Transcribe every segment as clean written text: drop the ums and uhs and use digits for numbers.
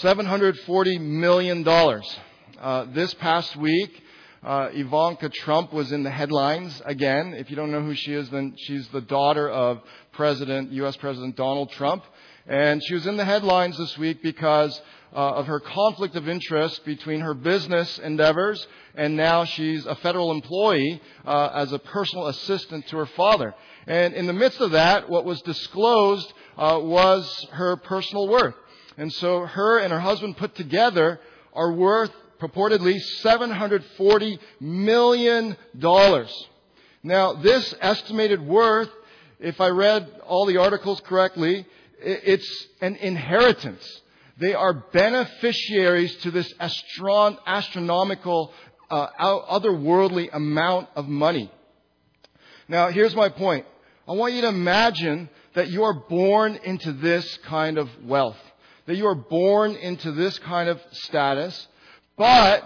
$740 million. This past week, Ivanka Trump was in the headlines again. If you don't know who she is, then she's the daughter of U.S. President Donald Trump. And she was in the headlines this week because of her conflict of interest between her business endeavors, and now she's a federal employee as a personal assistant to her father. And in the midst of that, what was disclosed was her personal worth. And so her and her husband put together are worth purportedly $740 million. Now, this estimated worth, if I read all the articles correctly, it's an inheritance. They are beneficiaries to this astronomical, otherworldly amount of money. Now, here's my point. I want you to imagine that you are born into this kind of wealth, that you are born into this kind of status, but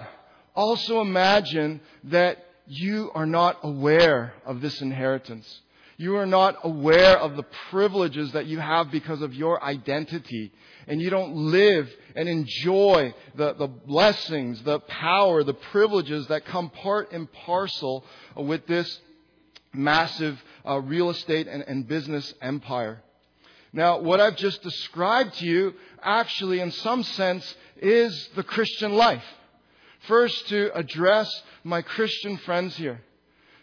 also imagine that you are not aware of this inheritance. You are not aware of the privileges that you have because of your identity. And you don't live and enjoy the blessings, the power, the privileges that come part and parcel with this massive real estate and business empire. Now, what I've just described to you actually, in some sense, is the Christian life. First, to address my Christian friends here.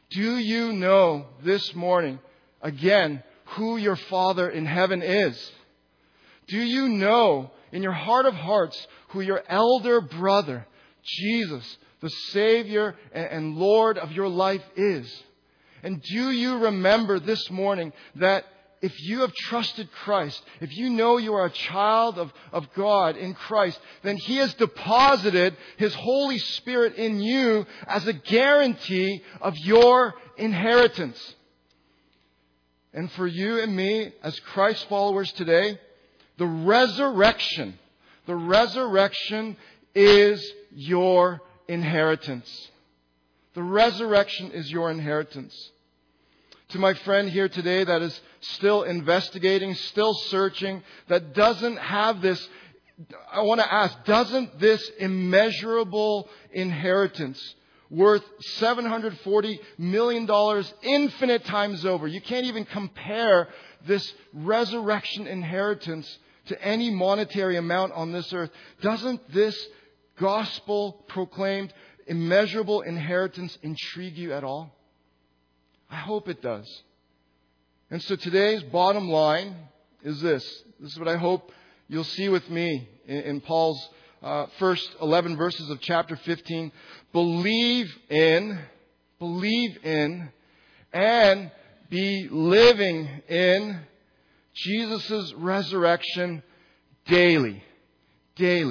Do you know this morning, again, who your Father in heaven is? Do you know in your heart of hearts who your elder brother, Jesus, the Savior and Lord of your life is? And do you remember this morning that if you have trusted Christ, if you know you are a child of God in Christ, then He has deposited His Holy Spirit in you as a guarantee of your inheritance. And for you and me, as Christ followers today, the resurrection is your inheritance. The resurrection is your inheritance. To my friend here today that is still investigating, still searching, that doesn't have this, I want to ask, doesn't this immeasurable inheritance worth $740 million infinite times over? You can't even compare this resurrection inheritance to any monetary amount on this earth. Doesn't this gospel-proclaimed immeasurable inheritance intrigue you at all? I hope it does. And so today's bottom line is this. This is what I hope you'll see with me in Paul's first 11 verses of chapter 15. Believe in, and be living in Jesus' resurrection daily. I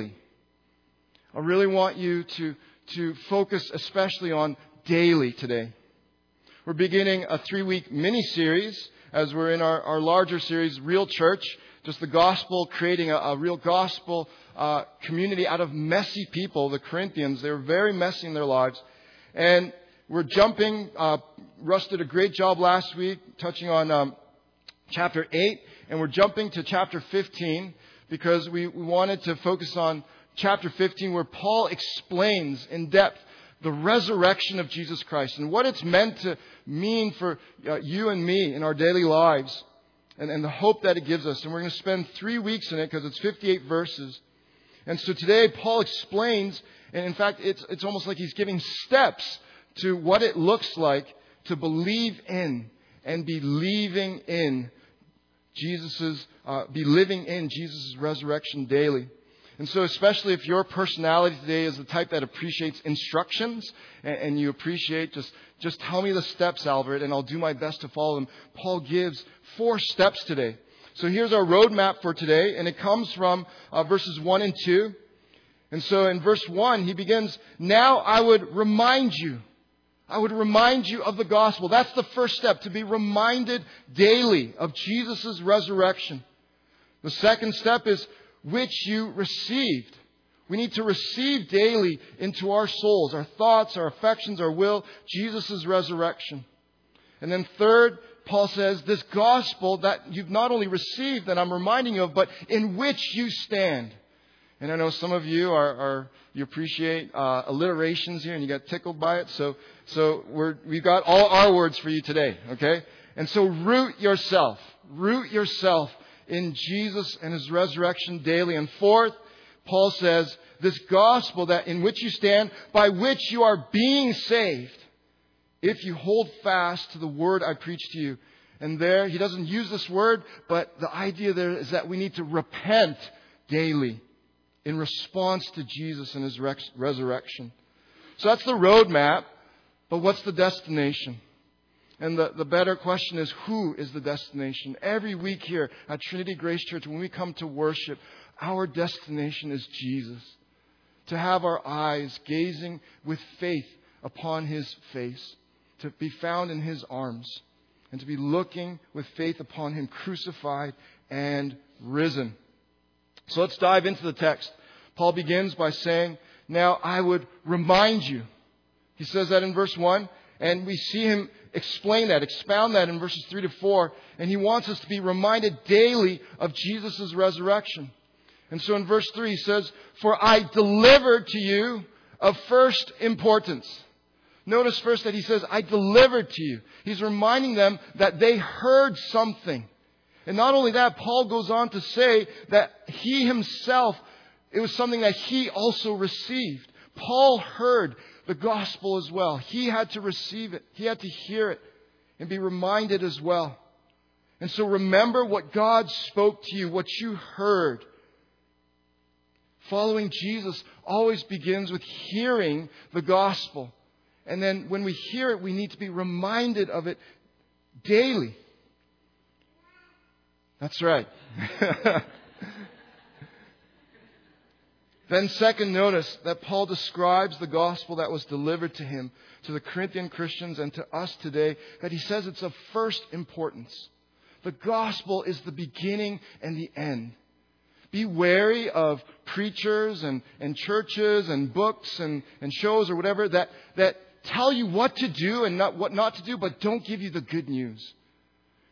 really want you to focus especially on daily today. We're beginning a 3-week mini-series as we're in our larger series, Real Church, just the gospel, creating a real gospel community out of messy people, the Corinthians. They were very messy in their lives. And we're jumping. Russ did a great job last week touching on chapter 8, and we're jumping to chapter 15 because we wanted to focus on chapter 15 where Paul explains in depth the resurrection of Jesus Christ and what it's meant to mean for you and me in our daily lives and the hope that it gives us. And we're going to spend 3 weeks in it because it's 58 verses. And so today Paul explains, and in fact it's almost like he's giving steps to what it looks like to believe in and be living in Jesus' resurrection daily. And so especially if your personality today is the type that appreciates instructions and you appreciate just tell me the steps, Albert, and I'll do my best to follow them. Paul gives 4 steps today. So here's our roadmap for today, and it comes from verses 1 and 2. And so in verse 1, he begins, now I would remind you of the gospel. That's the first step, to be reminded daily of Jesus' resurrection. The second step is which you received. We need to receive daily into our souls, our thoughts, our affections, our will, Jesus' resurrection. And then third, Paul says, this gospel that you've not only received, that I'm reminding you of, but in which you stand. And I know some of you you appreciate alliterations here, and you got tickled by it. So we've got all our words for you today, okay? And so root yourself in Jesus and His resurrection daily. And fourth, Paul says, this gospel that in which you stand, by which you are being saved, if you hold fast to the word I preached to you. And there, he doesn't use this word, but the idea there is that we need to repent daily in response to Jesus and His resurrection. So that's the roadmap, but what's the destination? And the better question is, who is the destination? Every week here at Trinity Grace Church, when we come to worship, our destination is Jesus. To have our eyes gazing with faith upon His face, to be found in His arms, and to be looking with faith upon Him crucified and risen. So let's dive into the text. Paul begins by saying, now I would remind you. He says that in verse 1, and we see him explain that, expound that in verses 3 to 4, and he wants us to be reminded daily of Jesus' resurrection. And so in verse 3 he says, for I delivered to you of first importance. Notice first that he says, I delivered to you. He's reminding them that they heard something. And not only that, Paul goes on to say that he himself, it was something that he also received. Paul heard the gospel as well. He had to receive it. He had to hear it and be reminded as well. And so remember what God spoke to you, what you heard. Following Jesus always begins with hearing the gospel. And then when we hear it, we need to be reminded of it daily. That's right. Then second, notice that Paul describes the gospel that was delivered to him, to the Corinthian Christians and to us today, that he says it's of first importance. The gospel is the beginning and the end. Be wary of preachers and churches and books and shows or whatever that tell you what to do and not what not to do, but don't give you the good news.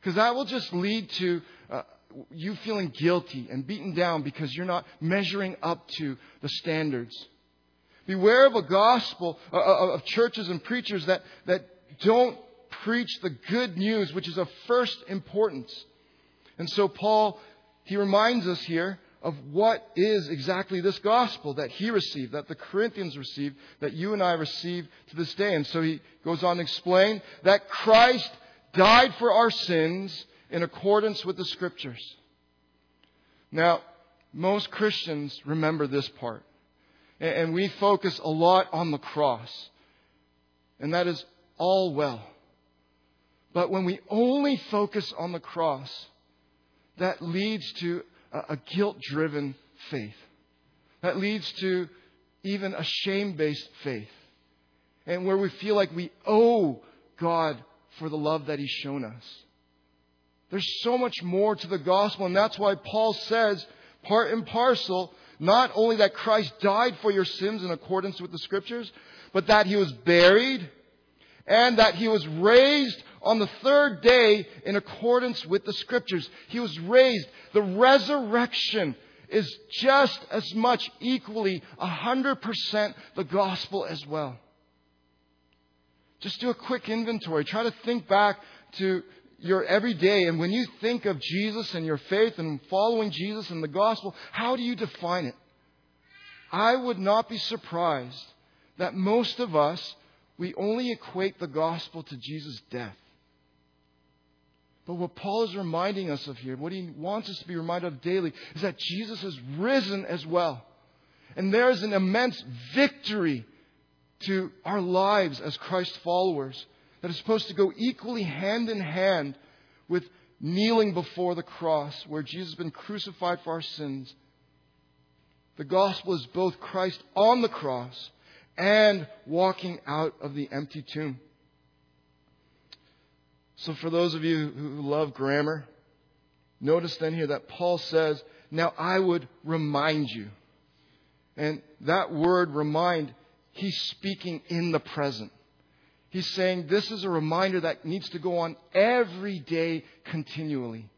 Because that will just lead to you feeling guilty and beaten down because you're not measuring up to the standards. Beware of a gospel, of churches and preachers that don't preach the good news, which is of first importance. And so Paul, he reminds us here of what is exactly this gospel that he received, that the Corinthians received, that you and I receive to this day. And so he goes on to explain that Christ died for our sins in accordance with the Scriptures. Now, most Christians remember this part. And we focus a lot on the cross. And that is all well. But when we only focus on the cross, that leads to a guilt-driven faith. That leads to even a shame-based faith. And where we feel like we owe God for the love that He's shown us. There's so much more to the gospel, and that's why Paul says, part and parcel, not only that Christ died for your sins in accordance with the Scriptures, but that He was buried, and that He was raised on the third day in accordance with the Scriptures. He was raised. The resurrection is just as much, equally, 100% the gospel as well. Just do a quick inventory. Try to think back to your everyday. And when you think of Jesus and your faith and following Jesus and the gospel, how do you define it? I would not be surprised that most of us, we only equate the gospel to Jesus' death. But what Paul is reminding us of here, what he wants us to be reminded of daily, is that Jesus has risen as well. And there is an immense victory to our lives as Christ followers that is supposed to go equally hand in hand with kneeling before the cross where Jesus has been crucified for our sins. The gospel is both Christ on the cross and walking out of the empty tomb. So for those of you who love grammar, notice then here that Paul says, now I would remind you. And that word remind, he's speaking in the present. He's saying this is a reminder that needs to go on every day continually.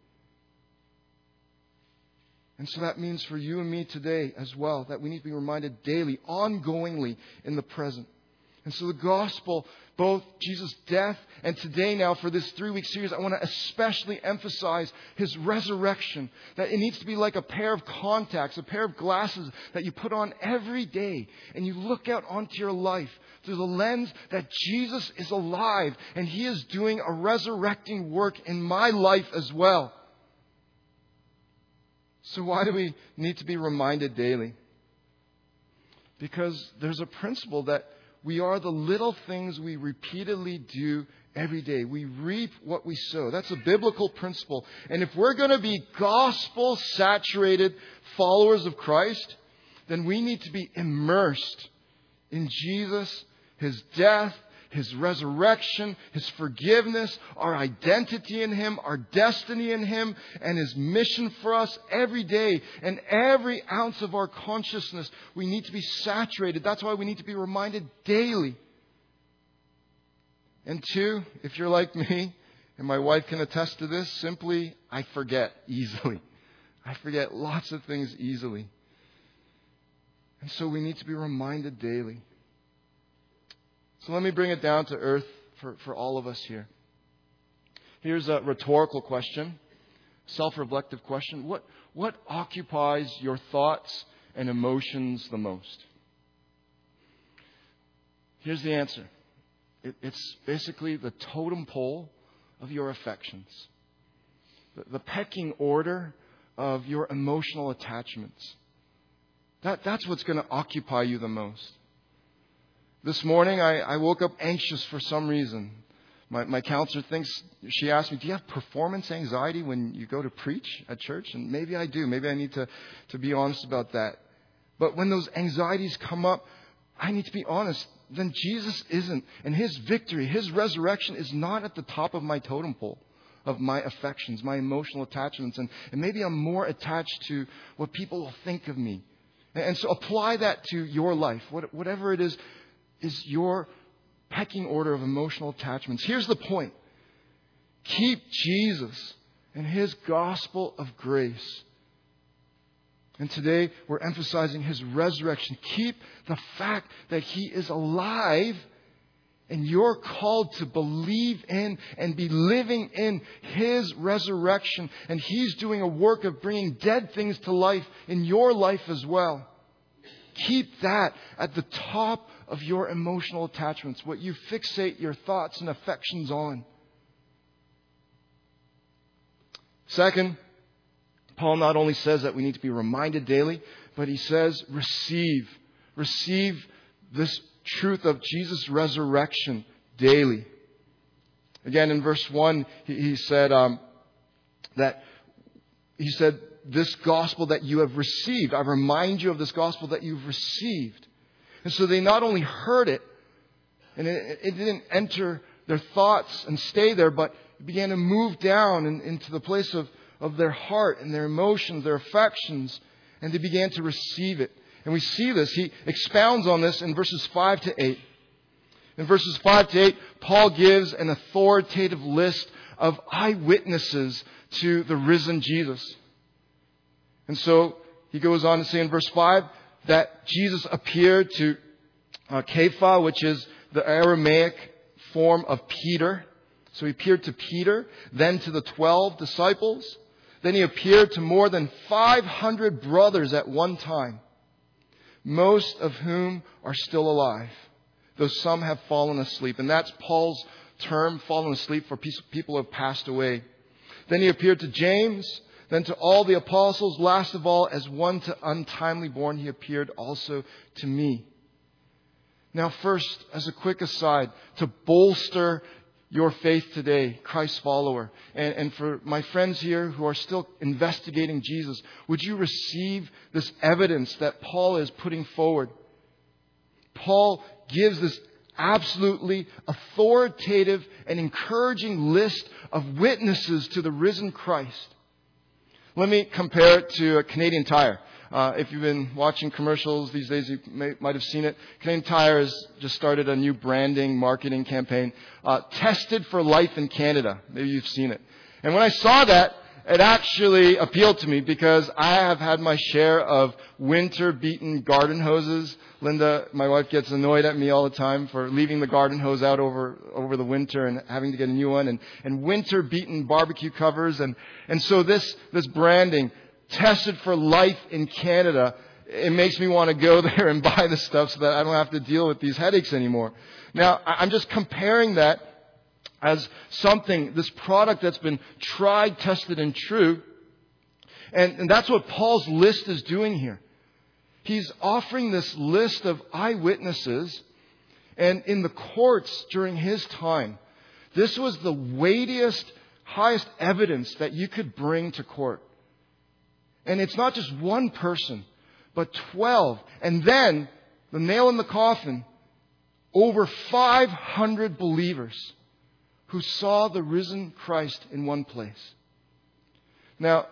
And so that means for you and me today as well, that we need to be reminded daily, ongoingly in the present. And so the gospel, both Jesus' death and today now for this 3-week series, I want to especially emphasize his resurrection. That it needs to be like a pair of contacts, a pair of glasses that you put on every day. And you look out onto your life through the lens that Jesus is alive and he is doing a resurrecting work in my life as well. So why do we need to be reminded daily? Because there's a principle that we are the little things we repeatedly do every day. We reap what we sow. That's a biblical principle. And if we're going to be gospel-saturated followers of Christ, then we need to be immersed in Jesus, his death, his resurrection, his forgiveness, our identity in him, our destiny in him, and his mission for us every day. And every ounce of our consciousness, we need to be saturated. That's why we need to be reminded daily. And two, if you're like me, and my wife can attest to this, simply, I forget easily. I forget lots of things easily. And so we need to be reminded daily. So let me bring it down to earth for all of us here. Here's a rhetorical question, self-reflective question. What occupies your thoughts and emotions the most? Here's the answer. It's basically the totem pole of your affections, the pecking order of your emotional attachments. That's what's going to occupy you the most. This morning, I woke up anxious for some reason. My counselor she asked me, do you have performance anxiety when you go to preach at church? And maybe I do. Maybe I need to be honest about that. But when those anxieties come up, I need to be honest. Then Jesus isn't. And his victory, his resurrection is not at the top of my totem pole, of my affections, my emotional attachments. And maybe I'm more attached to what people will think of me. And so apply that to your life, whatever it is your pecking order of emotional attachments. Here's the point. Keep Jesus and his gospel of grace. And today we're emphasizing his resurrection. Keep the fact that he is alive and you're called to believe in and be living in his resurrection. And he's doing a work of bringing dead things to life in your life as well. Keep that at the top of your emotional attachments, what you fixate your thoughts and affections on. Second, Paul not only says that we need to be reminded daily, but he says, receive this truth of Jesus' resurrection daily. Again, in verse 1, he said this gospel that you have received. I remind you of this gospel that you've received. And so they not only heard it, and it didn't enter their thoughts and stay there, but it began to move down into the place of their heart and their emotions, their affections, and they began to receive it. And we see this. He expounds on this in verses 5 to 8. In verses 5 to 8, Paul gives an authoritative list of eyewitnesses to the risen Jesus. And so he goes on to say in verse 5 that Jesus appeared to Kepha, which is the Aramaic form of Peter. So he appeared to Peter, then to the 12 disciples. Then he appeared to more than 500 brothers at one time, most of whom are still alive, though some have fallen asleep. And that's Paul's term, fallen asleep, for people who have passed away. Then he appeared to James, then to all the apostles, last of all, as one to untimely born, he appeared also to me. Now first, as a quick aside, to bolster your faith today, Christ's follower, and for my friends here who are still investigating Jesus, would you receive this evidence that Paul is putting forward? Paul gives this absolutely authoritative and encouraging list of witnesses to the risen Christ. Let me compare it to a Canadian Tire. If you've been watching commercials these days, you might have seen it. Canadian Tire has just started a new branding, marketing campaign, Tested for Life in Canada. Maybe you've seen it. And when I saw that, it actually appealed to me because I have had my share of winter-beaten garden hoses. Linda, my wife, gets annoyed at me all the time for leaving the garden hose out over the winter and having to get a new one, and winter-beaten barbecue covers. And so this branding, tested for life in Canada, it makes me want to go there and buy the stuff so that I don't have to deal with these headaches anymore. Now, I'm just comparing that as something, this product that's been tried, tested, and true. And that's what Paul's list is doing here. He's offering this list of eyewitnesses. And in the courts during his time, this was the weightiest, highest evidence that you could bring to court. And it's not just one person, but 12. And then, the nail in the coffin, over 500 believers who saw the risen Christ in one place. Now,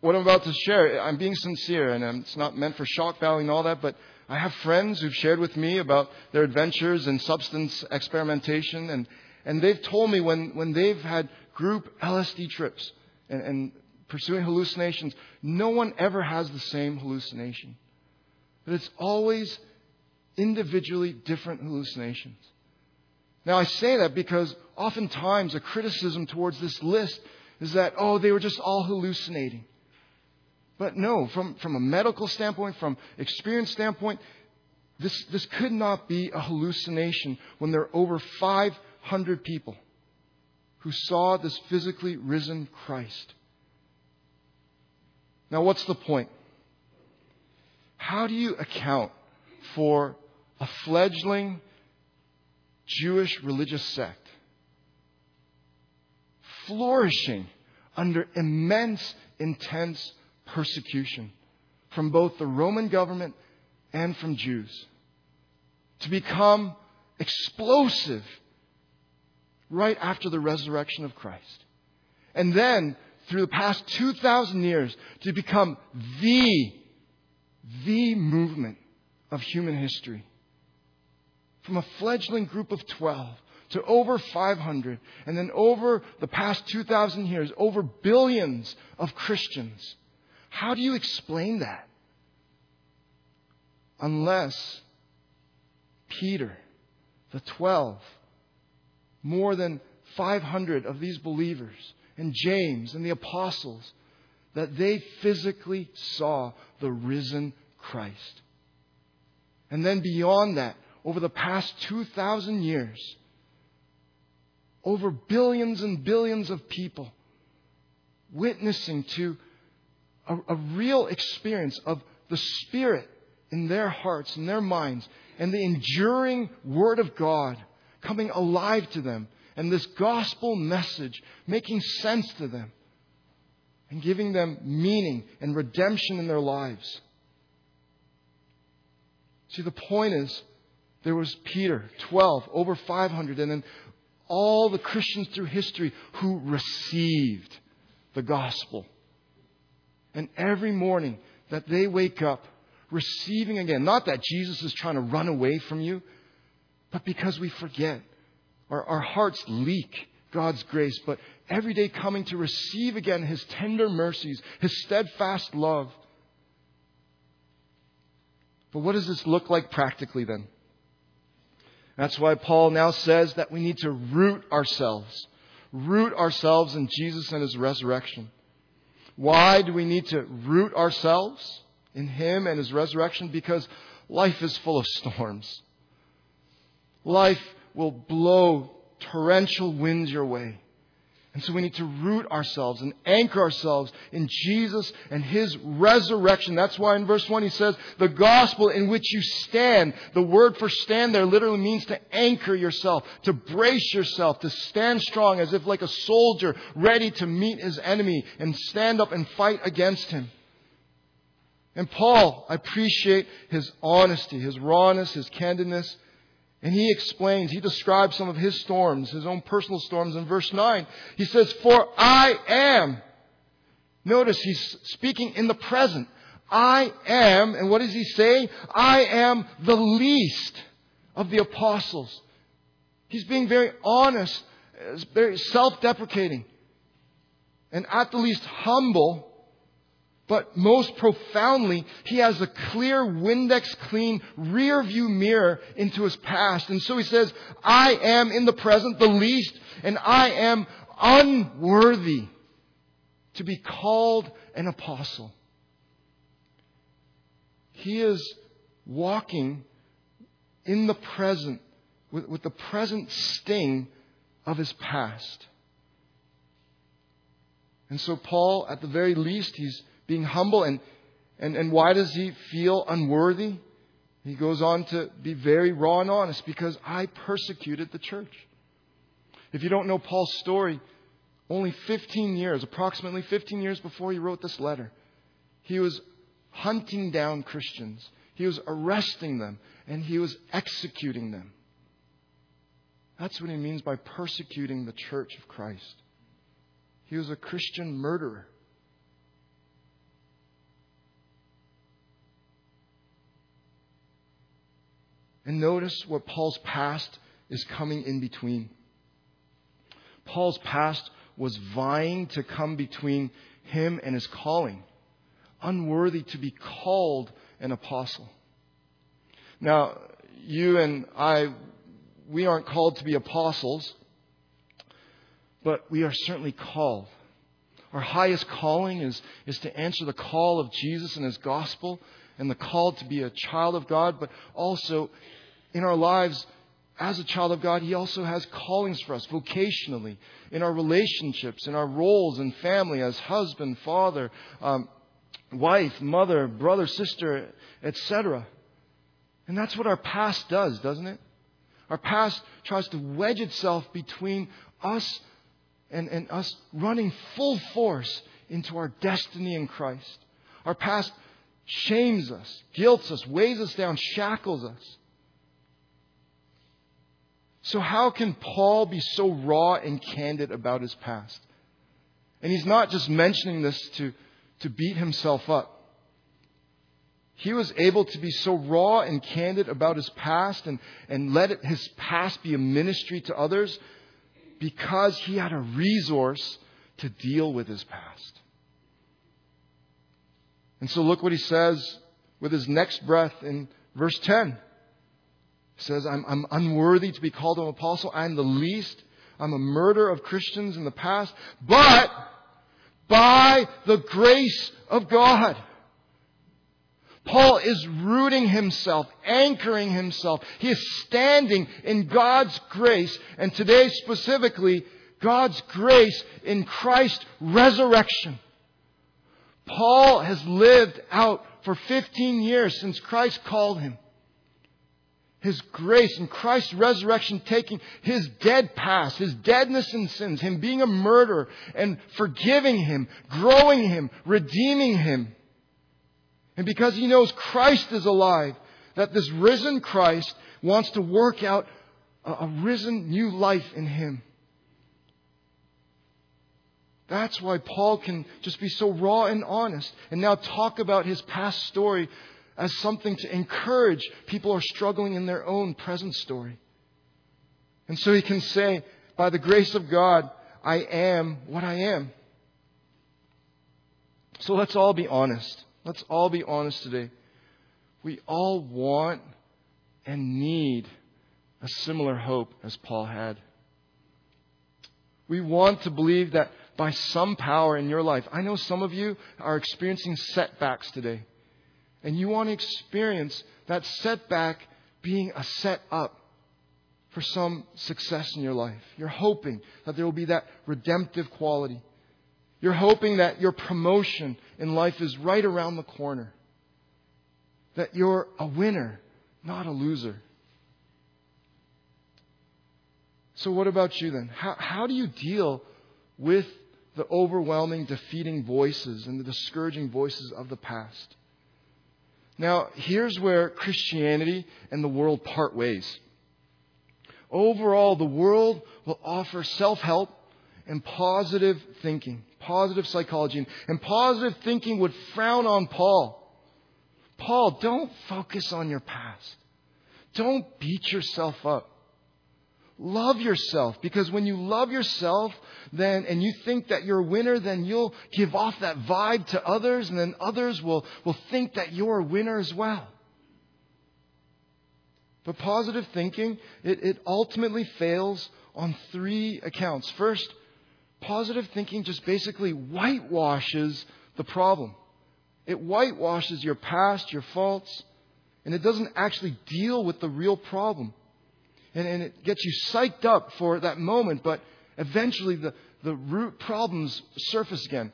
what I'm about to share, I'm being sincere, and it's not meant for shock value and all that, but I have friends who've shared with me about their adventures in substance experimentation, and they've told me when they've had group LSD trips and pursuing hallucinations, no one ever has the same hallucination. But it's always individually different hallucinations. Now, I say that because oftentimes a criticism towards this list is that, oh, they were just all hallucinating. But no, from a medical standpoint, from experience standpoint, this could not be a hallucination when there are over 500 people who saw this physically risen Christ. Now, what's the point? How do you account for a fledgling Jewish religious sect flourishing under immense, intense persecution from both the Roman government and from Jews, to become explosive right after the resurrection of Christ? And then, through the past 2,000 years, to become the movement of human history. From a fledgling group of 12 to over 500, and then over the past 2,000 years, over billions of Christians. How do you explain that? Unless Peter, the 12, more than 500 of these believers, and James and the apostles, that they physically saw the risen Christ. And then beyond that, over the past 2,000 years, over billions and billions of people witnessing to a real experience of the Spirit in their hearts, in their minds, and the enduring Word of God coming alive to them. And this gospel message making sense to them and giving them meaning and redemption in their lives. See, the point is, there was Peter, 12, over 500, and then all the Christians through history who received the gospel. And every morning that they wake up, receiving again, not that Jesus is trying to run away from you, but because we forget. Our hearts leak God's grace, but every day coming to receive again His tender mercies, His steadfast love. But what does this look like practically then? That's why Paul now says that we need to root ourselves in Jesus and His resurrection. Why do we need to root ourselves in Him and His resurrection? Because life is full of storms. Life will blow torrential winds your way. And so we need to root ourselves and anchor ourselves in Jesus and His resurrection. That's why in verse 1 he says, the gospel in which you stand. The word for stand there literally means to anchor yourself, to brace yourself, to stand strong as if like a soldier ready to meet his enemy and stand up and fight against him. And Paul, I appreciate his honesty, his rawness, his candidness. And he explains, he describes some of his storms, his own personal storms. In verse 9, he says, for I am. Notice he's speaking in the present. I am. And what does he say? I am the least of the apostles. He's being very honest, very self-deprecating. and at the least humble, but most profoundly, he has a clear, Windex clean rear view mirror into his past. And so he says, I am in the present the least, and I am unworthy to be called an apostle. He is walking in the present with the present sting of his past. And so Paul, at the very least, he's being humble. And why does he feel unworthy? He goes on to be very raw and honest. Because I persecuted the church. If you don't know Paul's story, only 15 years, approximately 15 years before he wrote this letter, he was hunting down Christians. He was arresting them. And he was executing them. That's what he means by persecuting the church of Christ. He was a Christian murderer. And notice what Paul's past is coming in between. Paul's past was vying to come between him and his calling. Unworthy to be called an apostle. Now, you and I, we aren't called to be apostles. But we are certainly called. Our highest calling is to answer the call of Jesus and his gospel and the call to be a child of God. But also in our lives as a child of God, he also has callings for us vocationally, in our relationships, in our roles in family as husband, father, wife, mother, brother, sister, etc. And that's what our past does, doesn't it? Our past tries to wedge itself between us and us running full force into our destiny in Christ. Our past shames us, guilts us, weighs us down, shackles us. So how can Paul be so raw and candid about his past? And he's not just mentioning this to beat himself up. He was able to be so raw and candid about his past and let his past be a ministry to others, because he had a resource to deal with his past. And so look what he says with his next breath in verse 10. He says, I'm unworthy to be called an apostle. I'm the least. I'm a murderer of Christians in the past. But by the grace of God. Paul is rooting himself, anchoring himself. He is standing in God's grace. And today specifically, God's grace in Christ's resurrection. Paul has lived out for 15 years since Christ called him. His grace and Christ's resurrection, taking his dead past, his deadness in sins, him being a murderer, and forgiving him, growing him, redeeming him. And because he knows Christ is alive, that this risen Christ wants to work out a risen new life in him. That's why Paul can just be so raw and honest and now talk about his past story as something to encourage people who are struggling in their own present story. And so he can say, by the grace of God, I am what I am. So let's all be honest. Let's all be honest today. We all want and need a similar hope as Paul had. We want to believe that by some power in your life, I know some of you are experiencing setbacks today. And you want to experience that setback being a set up for some success in your life. You're hoping that there will be that redemptive quality. You're hoping that your promotion in life is right around the corner. That you're a winner, not a loser. So what about you then? How do you deal with the overwhelming, defeating voices and the discouraging voices of the past? Now, here's where Christianity and the world part ways. Overall, the world will offer self-help and positive thinking. Positive psychology and positive thinking would frown on Paul. Paul, don't focus on your past. Don't beat yourself up. Love yourself, because when you love yourself, then, and you think that you're a winner, then you'll give off that vibe to others, and then others will think that you're a winner as well. But positive thinking, it ultimately fails on three accounts. First, positive thinking just basically whitewashes the problem. It whitewashes your past, your faults, and it doesn't actually deal with the real problem. And it gets you psyched up for that moment, but eventually the root problems surface again.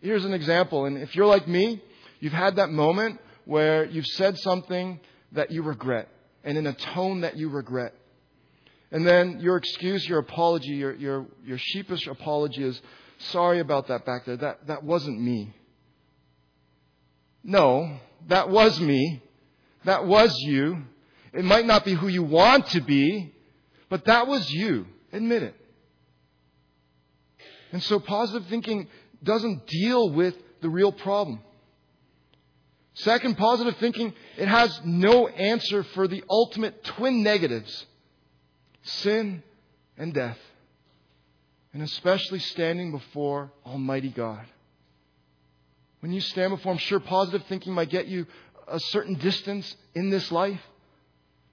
Here's an example. And if you're like me, you've had that moment where you've said something that you regret and in a tone that you regret. And then your excuse, your apology, your sheepish apology is, sorry about that back there. That wasn't me. No, that was me. That was you. It might not be who you want to be, but that was you. Admit it. And so positive thinking doesn't deal with the real problem. Second, positive thinking, it has no answer for the ultimate twin negatives: sin and death, and especially standing before Almighty God. When you stand before Him, sure, positive thinking might get you a certain distance in this life,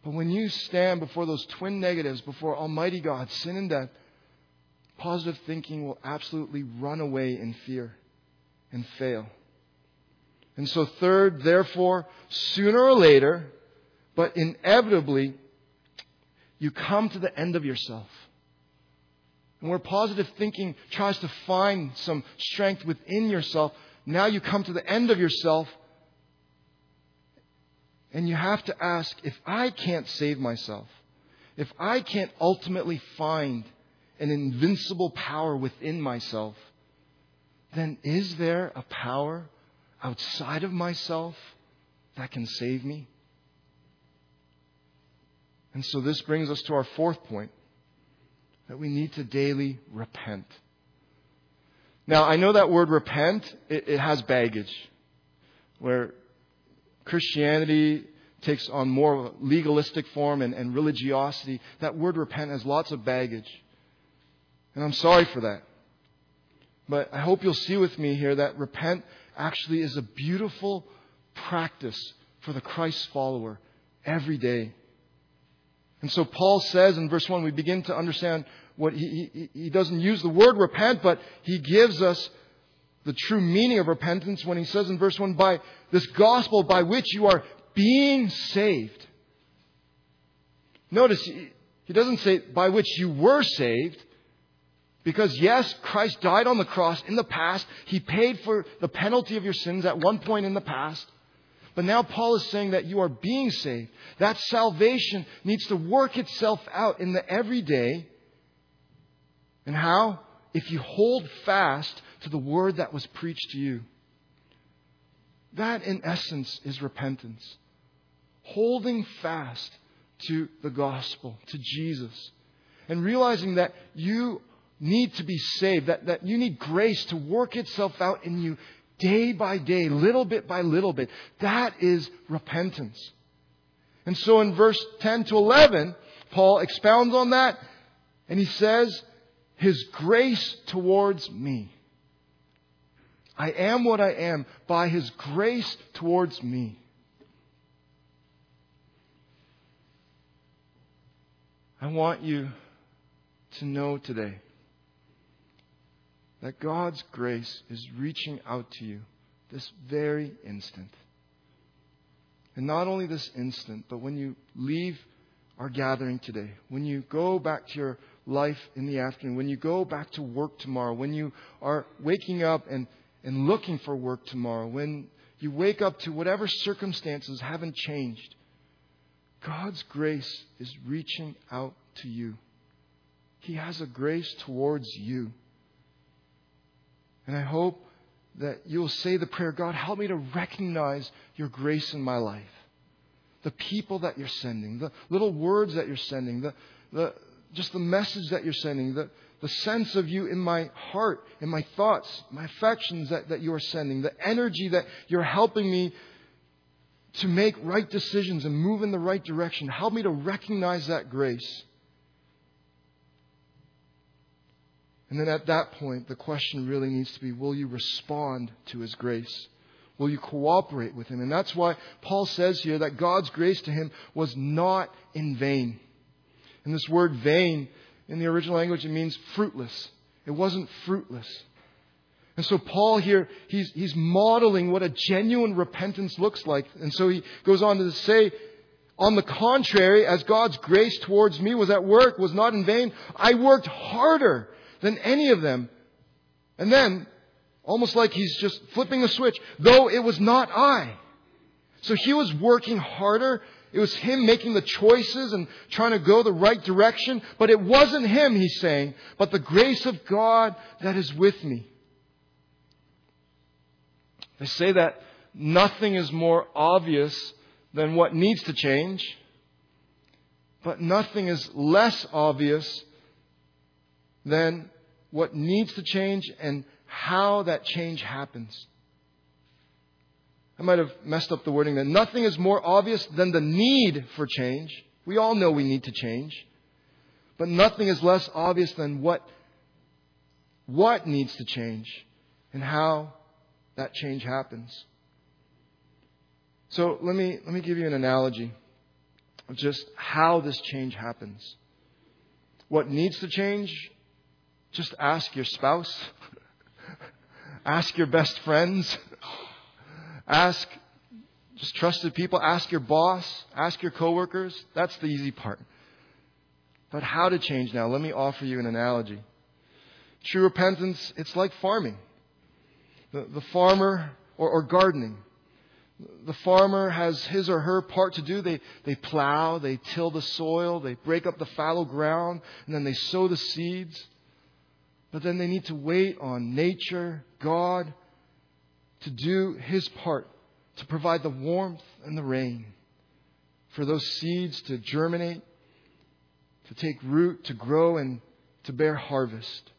but when you stand before those twin negatives, before Almighty God, sin and death, positive thinking will absolutely run away in fear and fail. And so third, therefore, sooner or later, but inevitably, you come to the end of yourself. And where positive thinking tries to find some strength within yourself, now you come to the end of yourself. And you have to ask, if I can't save myself, if I can't ultimately find an invincible power within myself, then is there a power outside of myself that can save me? And so this brings us to our fourth point, that we need to daily repent. Now, I know that word repent, it has baggage, where Christianity takes on more of a legalistic form and religiosity. That word repent has lots of baggage. And I'm sorry for that. But I hope you'll see with me here that repent actually is a beautiful practice for the Christ follower every day. And so Paul says in verse 1, we begin to understand what he doesn't use the word repent, but he gives us the true meaning of repentance when he says in verse 1, by this gospel by which you are being saved. Notice, he doesn't say by which you were saved, because yes, Christ died on the cross in the past. He paid for the penalty of your sins at one point in the past. But now Paul is saying that you are being saved. That salvation needs to work itself out in the everyday. And how? If you hold fast to the word that was preached to you. That, in essence, is repentance. Holding fast to the gospel, to Jesus, and realizing that you need to be saved, that you need grace to work itself out in you day by day, little bit by little bit. That is repentance. And so in verse 10 to 11, Paul expounds on that, and he says, His grace towards me. I am what I am by His grace towards me. I want you to know today that God's grace is reaching out to you this very instant. And not only this instant, but when you leave our gathering today, when you go back to your life in the afternoon, when you go back to work tomorrow, when you are waking up and looking for work tomorrow, when you wake up to whatever circumstances haven't changed, God's grace is reaching out to you. He has a grace towards you. And I hope that you'll say the prayer, God, help me to recognize your grace in my life. The people that you're sending, the little words that you're sending, just the message that you're sending, the sense of you in my heart, in my thoughts, my affections that you are sending, the energy that you're helping me to make right decisions and move in the right direction. Help me to recognize that grace. And then at that point, the question really needs to be, will you respond to his grace? Will you cooperate with him? And that's why Paul says here that God's grace to him was not in vain. And this word vain, in the original language, it means fruitless. It wasn't fruitless. And so Paul here, he's modeling what a genuine repentance looks like. And so he goes on to say, on the contrary, as God's grace towards me was at work, was not in vain, I worked harder than any of them. And then, almost like he's just flipping a switch, though it was not I. So he was working harder. It was him making the choices and trying to go the right direction. But it wasn't him, he's saying, but the grace of God that is with me. They say that nothing is more obvious than what needs to change, but nothing is less obvious than what needs to change and how that change happens. I might have messed up the wording there. Nothing is more obvious than the need for change. We all know we need to change, but nothing is less obvious than what needs to change and how that change happens. So let me give you an analogy of just how this change happens. What needs to change? Just ask your spouse. Ask your best friends. Ask just trusted people. Ask your boss. Ask your coworkers. That's the easy part. But how to change now? Let me offer you an analogy. True repentance, it's like farming. The farmer or gardening. The farmer has his or her part to do. They plow, they till the soil, they break up the fallow ground, and then they sow the seeds. But then they need to wait on nature, God, to do his part, to provide the warmth and the rain, for those seeds to germinate, to take root, to grow, and to bear harvest.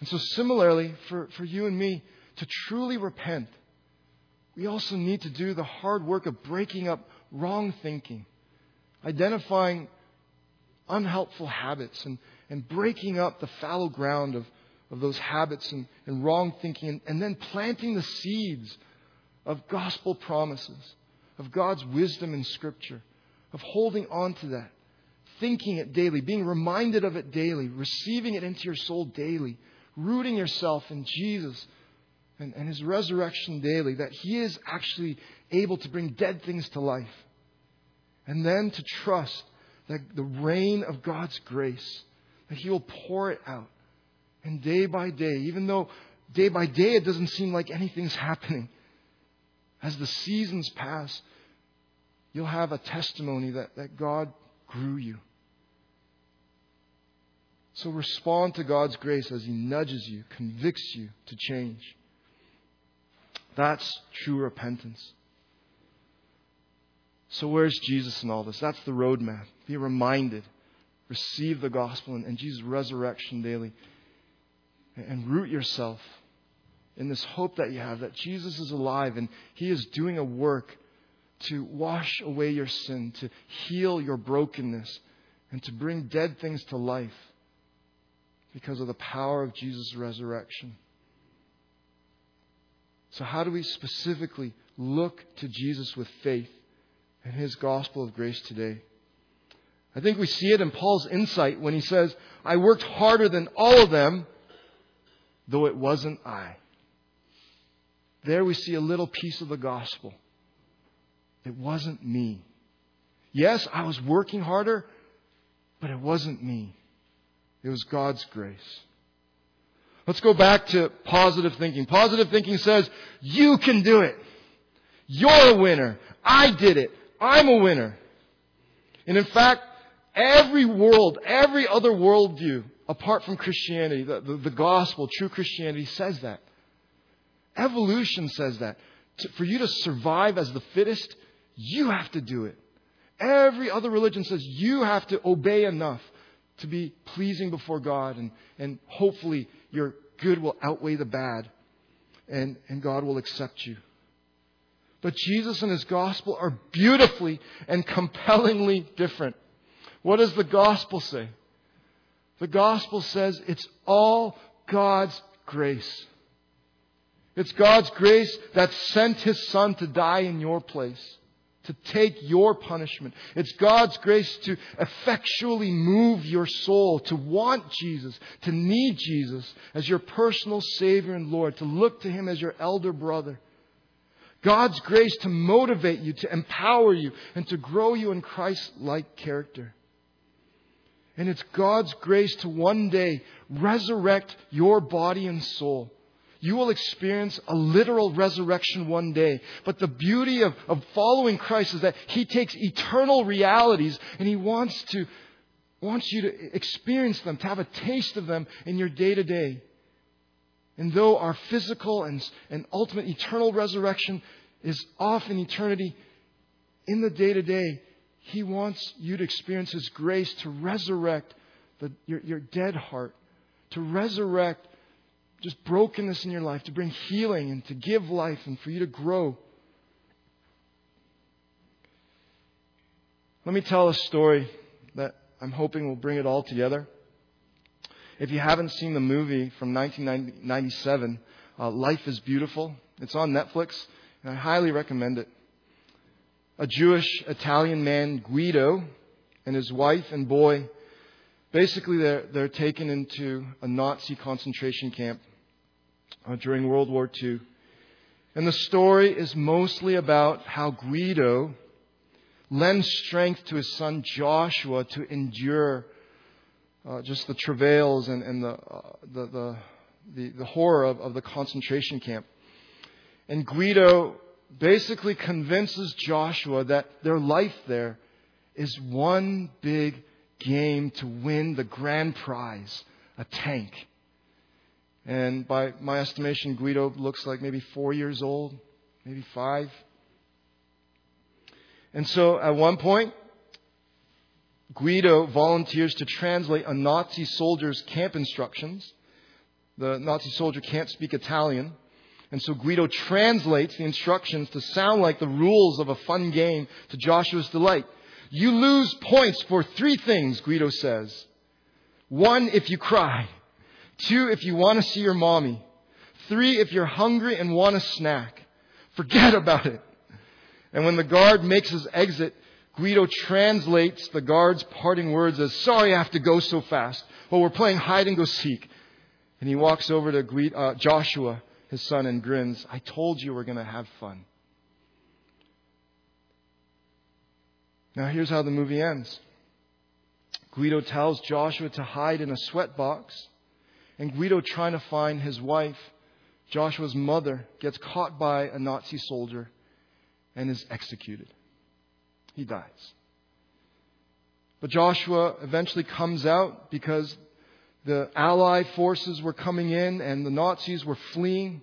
And so similarly, for you and me, to truly repent, we also need to do the hard work of breaking up wrong thinking, identifying unhelpful habits, and breaking up the fallow ground of those habits and wrong thinking, and then planting the seeds of gospel promises, of God's wisdom in Scripture, of holding on to that, thinking it daily, being reminded of it daily, receiving it into your soul daily, rooting yourself in Jesus and his resurrection daily, that he is actually able to bring dead things to life. And then to trust that the rain of God's grace, that he will pour it out. And day by day, even though day by day it doesn't seem like anything's happening, as the seasons pass, you'll have a testimony that God grew you. So respond to God's grace as he nudges you, convicts you to change. That's true repentance. So where's Jesus in all this? That's the roadmap. Be reminded. Receive the gospel and Jesus' resurrection daily. And root yourself in this hope that you have that Jesus is alive and he is doing a work to wash away your sin, to heal your brokenness, and to bring dead things to life because of the power of Jesus' resurrection. So how do we specifically look to Jesus with faith and his gospel of grace today? I think we see it in Paul's insight when he says, I worked harder than all of them, though it wasn't I. There we see a little piece of the gospel. It wasn't me. Yes, I was working harder, but it wasn't me. It was God's grace. Let's go back to positive thinking. Positive thinking says, you can do it. You're a winner. I did it. I'm a winner. And in fact, every other worldview, apart from Christianity, the gospel, true Christianity, says that. Evolution says that. For you to survive as the fittest, you have to do it. Every other religion says you have to obey enough to be pleasing before God, and hopefully your good will outweigh the bad, and God will accept you. But Jesus and his gospel are beautifully and compellingly different. What does the gospel say? The gospel says it's all God's grace. It's God's grace that sent His Son to die in your place, to take your punishment. It's God's grace to effectually move your soul, to want Jesus, to need Jesus as your personal Savior and Lord, to look to Him as your elder brother. God's grace to motivate you, to empower you, and to grow you in Christ-like character. And it's God's grace to one day resurrect your body and soul. You will experience a literal resurrection one day. But the beauty of following Christ is that He takes eternal realities and He wants you to experience them, to have a taste of them in your day-to-day. And though our physical and ultimate eternal resurrection is off in eternity, in the day-to-day, He wants you to experience His grace to resurrect your dead heart, to resurrect just brokenness in your life, to bring healing and to give life and for you to grow. Let me tell a story that I'm hoping will bring it all together. If you haven't seen the movie from 1997, Life is Beautiful, it's on Netflix, and I highly recommend it. A Jewish-Italian man, Guido, and his wife and boy, basically they're taken into a Nazi concentration camp during World War II. And the story is mostly about how Guido lends strength to his son Joshua to endure just the travails and the horror of the concentration camp. And Guido basically convinces Joshua that their life there is one big game to win the grand prize, a tank. And by my estimation, Guido looks like maybe 4 years old, maybe five. And so at one point, Guido volunteers to translate a Nazi soldier's camp instructions. The Nazi soldier can't speak Italian. And so Guido translates the instructions to sound like the rules of a fun game to Joshua's delight. You lose points for three things, Guido says. 1, if you cry. 2, if you want to see your mommy. 3, if you're hungry and want a snack. Forget about it. And when the guard makes his exit, Guido translates the guard's parting words as, sorry I have to go so fast, but we're playing hide-and-go-seek. And he walks over to Joshua, his son, and grins, I told you we're going to have fun. Now here's how the movie ends. Guido tells Joshua to hide in a sweatbox, and Guido, trying to find his wife, Joshua's mother, gets caught by a Nazi soldier and is executed. He dies. But Joshua eventually comes out because the Allied forces were coming in and the Nazis were fleeing.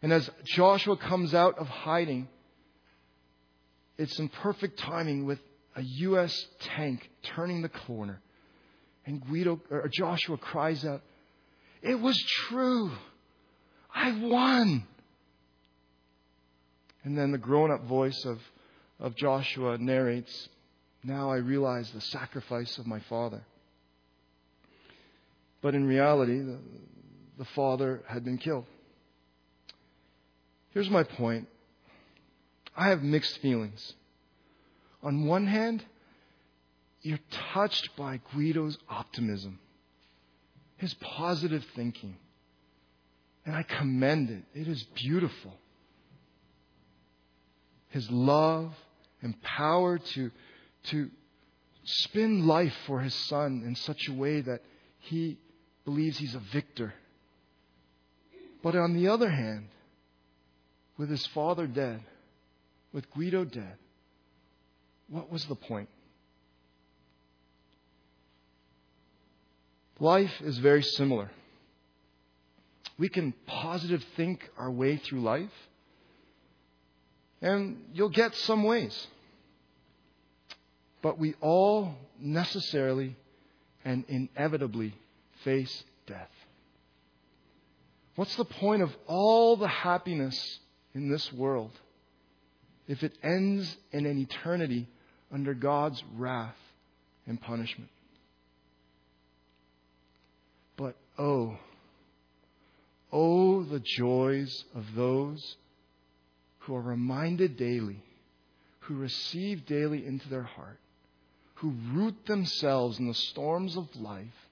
And as Joshua comes out of hiding, it's in perfect timing with a U.S. tank turning the corner. And Joshua cries out, it was true. I won. And then the grown-up voice of Joshua narrates, now I realize the sacrifice of my father. But in reality, the father had been killed. Here's my point. I have mixed feelings. On one hand, you're touched by Guido's optimism, his positive thinking. And I commend it. It is beautiful. His love, and power to spin life for his son in such a way that he believes he's a victor. But on the other hand, with his father dead, with Guido dead, what was the point? Life is very similar. We can positive think our way through life, and you'll get some ways. But we all necessarily and inevitably face death. What's the point of all the happiness in this world if it ends in an eternity under God's wrath and punishment? But oh, the joys of those who are reminded daily, who receive daily into their heart, who root themselves in the storms of life,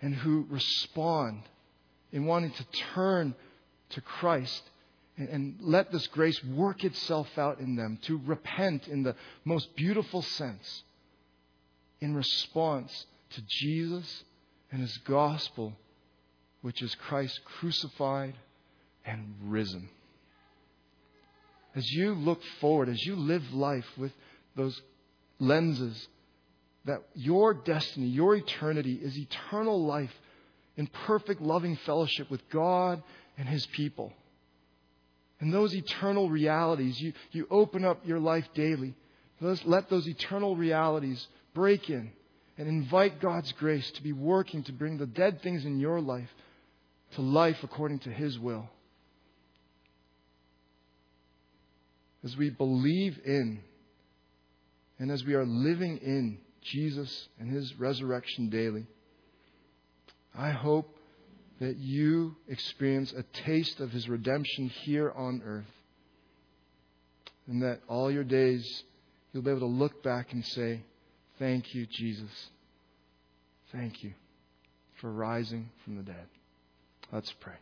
and who respond in wanting to turn to Christ and let this grace work itself out in them, to repent in the most beautiful sense in response to Jesus and His gospel, which is Christ crucified and risen. As you look forward, as you live life with those lenses that your destiny, your eternity is eternal life in perfect loving fellowship with God and His people. And those eternal realities, you open up your life daily. Let those eternal realities break in and invite God's grace to be working to bring the dead things in your life to life according to His will. As we believe in and as we are living in Jesus and His resurrection daily, I hope that you experience a taste of His redemption here on earth, and that all your days you'll be able to look back and say, thank you, Jesus. Thank you for rising from the dead. Let's pray.